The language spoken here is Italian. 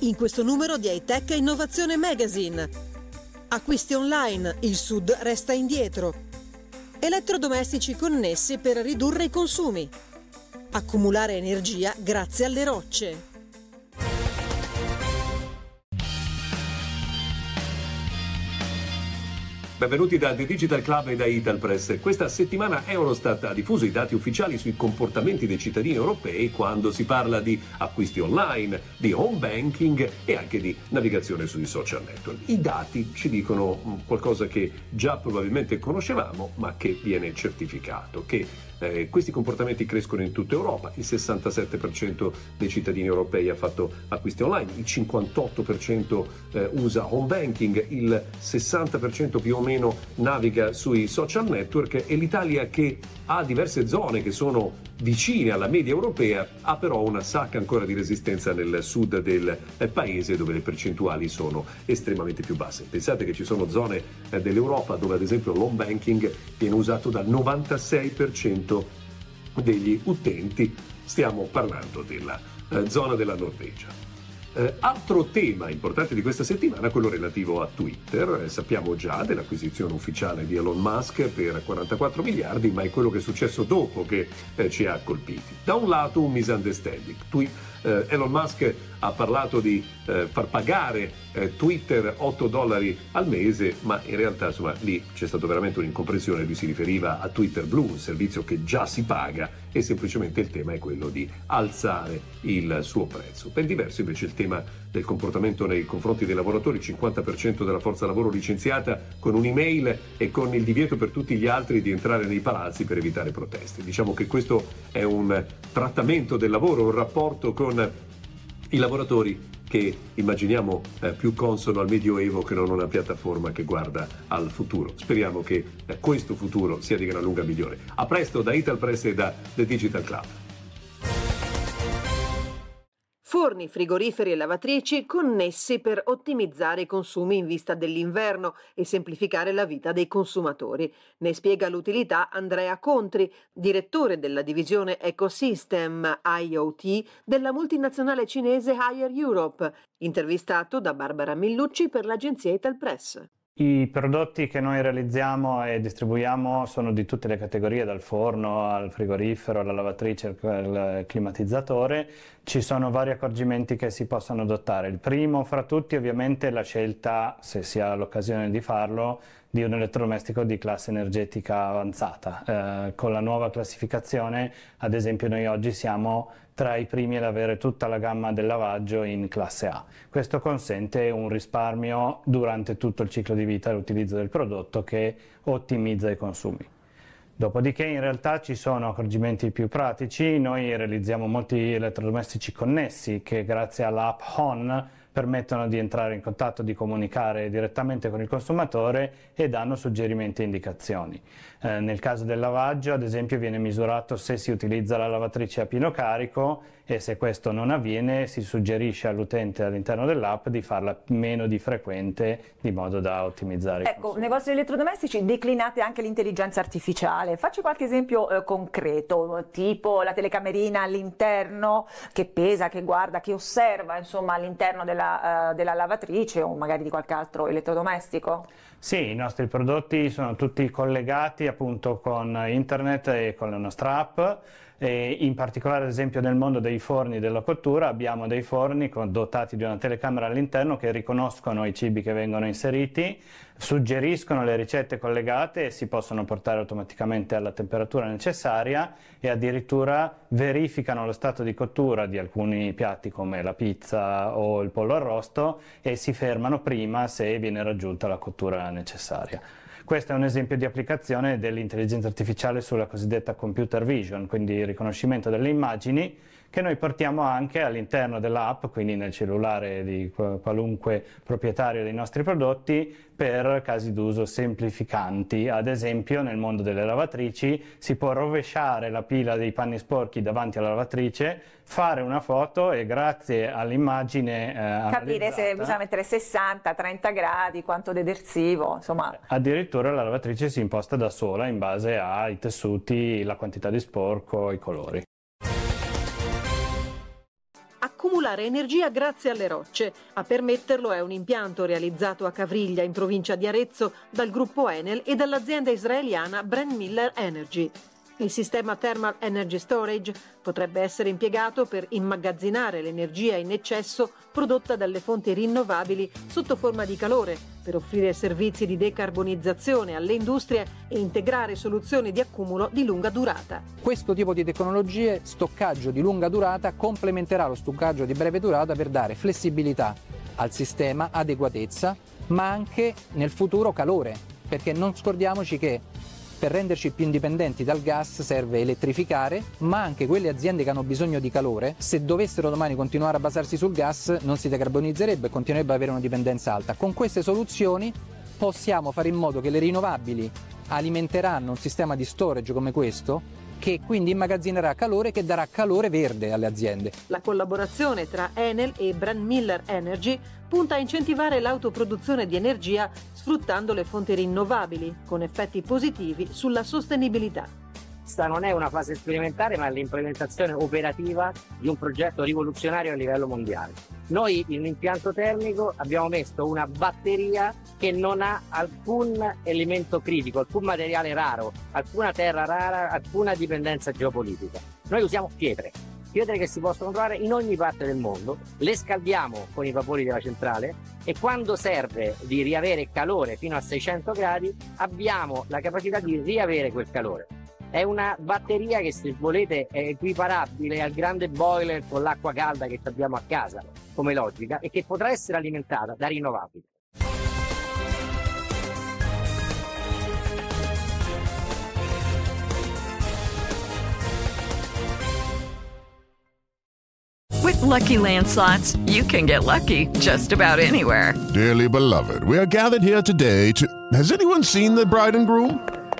In questo numero di Hi-Tech e Innovazione Magazine. Acquisti online, il Sud resta indietro. Elettrodomestici connessi per ridurre i consumi. Accumulare energia grazie alle rocce. Benvenuti da The Digital Club e da Italpress. Questa settimana Eurostat ha diffuso i dati ufficiali sui comportamenti dei cittadini europei quando si parla di acquisti online, di home banking e anche di navigazione sui social network. I dati ci dicono qualcosa che già probabilmente conoscevamo, ma che viene certificato, che questi comportamenti crescono in tutta Europa. Il 67% dei cittadini europei ha fatto acquisti online, il 58% usa home banking, il 60% più o meno naviga sui social network, e l'Italia, che ha diverse zone che sono vicine alla media europea, ha però una sacca ancora di resistenza nel sud del paese, dove le percentuali sono estremamente più basse. Pensate che ci sono zone dell'Europa dove ad esempio l'home banking viene usato dal 96% degli utenti. Stiamo parlando della zona della Norvegia. Altro tema importante di questa settimana è quello relativo a Twitter. Sappiamo già dell'acquisizione ufficiale di Elon Musk per 44 miliardi, ma è quello che è successo dopo che ci ha colpiti. Da un lato un misunderstanding. Elon Musk ha parlato di far pagare Twitter $8 al mese, ma in realtà lì c'è stato veramente un'incomprensione. Lui si riferiva a Twitter Blue, un servizio che già si paga, e semplicemente il tema è quello di alzare il suo prezzo. Ben diverso invece il tema del comportamento nei confronti dei lavoratori. 50% della forza lavoro licenziata con un'email e con il divieto per tutti gli altri di entrare nei palazzi per evitare proteste. Diciamo che questo è un trattamento del lavoro, un rapporto con i lavoratori che immaginiamo più consono al Medioevo che non una piattaforma che guarda al futuro. Speriamo che questo futuro sia di gran lunga migliore. A presto da Italpress e da The Digital Club. Forni, frigoriferi e lavatrici connessi per ottimizzare i consumi in vista dell'inverno e semplificare la vita dei consumatori. Ne spiega l'utilità Andrea Contri, direttore della divisione Ecosystem IoT della multinazionale cinese Haier Europe, intervistato da Barbara Millucci per l'agenzia Italpress. I prodotti che noi realizziamo e distribuiamo sono di tutte le categorie, dal forno al frigorifero, alla lavatrice, al climatizzatore. Ci sono vari accorgimenti che si possono adottare. Il primo fra tutti ovviamente è la scelta, se si ha l'occasione di farlo, di un elettrodomestico di classe energetica avanzata. Con la nuova classificazione, ad esempio, noi oggi siamo tra i primi ad avere tutta la gamma del lavaggio in classe A. Questo consente un risparmio durante tutto il ciclo di vita e l'utilizzo del prodotto, che ottimizza i consumi. Dopodiché in realtà ci sono accorgimenti più pratici. Noi realizziamo molti elettrodomestici connessi che, grazie all'app HON, permettono di entrare in contatto, di comunicare direttamente con il consumatore e danno suggerimenti e indicazioni. Nel caso del lavaggio, ad esempio, viene misurato se si utilizza la lavatrice a pieno carico e se questo non avviene si suggerisce all'utente all'interno dell'app di farla meno di frequente di modo da ottimizzare. Ecco, nei vostri elettrodomestici declinate anche l'intelligenza artificiale. Faccio qualche esempio concreto, tipo la telecamerina all'interno che pesa, che guarda, che osserva, insomma, all'interno della lavatrice o magari di qualche altro elettrodomestico? Sì, i nostri prodotti sono tutti collegati appunto con internet e con la nostra app. E in particolare, ad esempio, nel mondo dei forni della cottura abbiamo dei forni dotati di una telecamera all'interno che riconoscono i cibi che vengono inseriti, suggeriscono le ricette collegate e si possono portare automaticamente alla temperatura necessaria e addirittura verificano lo stato di cottura di alcuni piatti come la pizza o il pollo arrosto e si fermano prima se viene raggiunta la cottura necessaria. Questo è un esempio di applicazione dell'intelligenza artificiale sulla cosiddetta computer vision, quindi il riconoscimento delle immagini che noi portiamo anche all'interno dell'app, quindi nel cellulare di qualunque proprietario dei nostri prodotti, per casi d'uso semplificanti. Ad esempio, nel mondo delle lavatrici si può rovesciare la pila dei panni sporchi davanti alla lavatrice, fare una foto e grazie all'immagine capire se bisogna mettere 60, 30 gradi, quanto detersivo, insomma. Addirittura la lavatrice si imposta da sola in base ai tessuti, la quantità di sporco, i colori. Accumulare energia grazie alle rocce. A permetterlo è un impianto realizzato a Cavriglia, in provincia di Arezzo, dal gruppo Enel e dall'azienda israeliana Brenmiller Energy. Il sistema Thermal Energy Storage potrebbe essere impiegato per immagazzinare l'energia in eccesso prodotta dalle fonti rinnovabili sotto forma di calore, per offrire servizi di decarbonizzazione alle industrie e integrare soluzioni di accumulo di lunga durata. Questo tipo di tecnologie, stoccaggio di lunga durata, complementerà lo stoccaggio di breve durata per dare flessibilità al sistema, adeguatezza, ma anche nel futuro calore, perché non scordiamoci che per renderci più indipendenti dal gas serve elettrificare, ma anche quelle aziende che hanno bisogno di calore, se dovessero domani continuare a basarsi sul gas, non si decarbonizzerebbe e continuerebbe ad avere una dipendenza alta. Con queste soluzioni possiamo fare in modo che le rinnovabili alimenteranno un sistema di storage come questo, che quindi immagazzinerà calore, che darà calore verde alle aziende. La collaborazione tra Enel e Brenmiller Energy punta a incentivare l'autoproduzione di energia sfruttando le fonti rinnovabili, con effetti positivi sulla sostenibilità. Questa non è una fase sperimentale, ma è l'implementazione operativa di un progetto rivoluzionario a livello mondiale. Noi in un impianto termico abbiamo messo una batteria che non ha alcun elemento critico, alcun materiale raro, alcuna terra rara, alcuna dipendenza geopolitica. Noi usiamo pietre che si possono trovare in ogni parte del mondo, le scaldiamo con i vapori della centrale e quando serve di riavere calore fino a 600 gradi abbiamo la capacità di riavere quel calore. È una batteria che, se volete, è equiparabile al grande boiler con l'acqua calda che abbiamo a casa come logica e che potrà essere alimentata da rinnovabili. With Lucky Land Slots, you can get lucky just about anywhere. Dearly beloved, we are gathered here today to... Has anyone seen the bride and groom?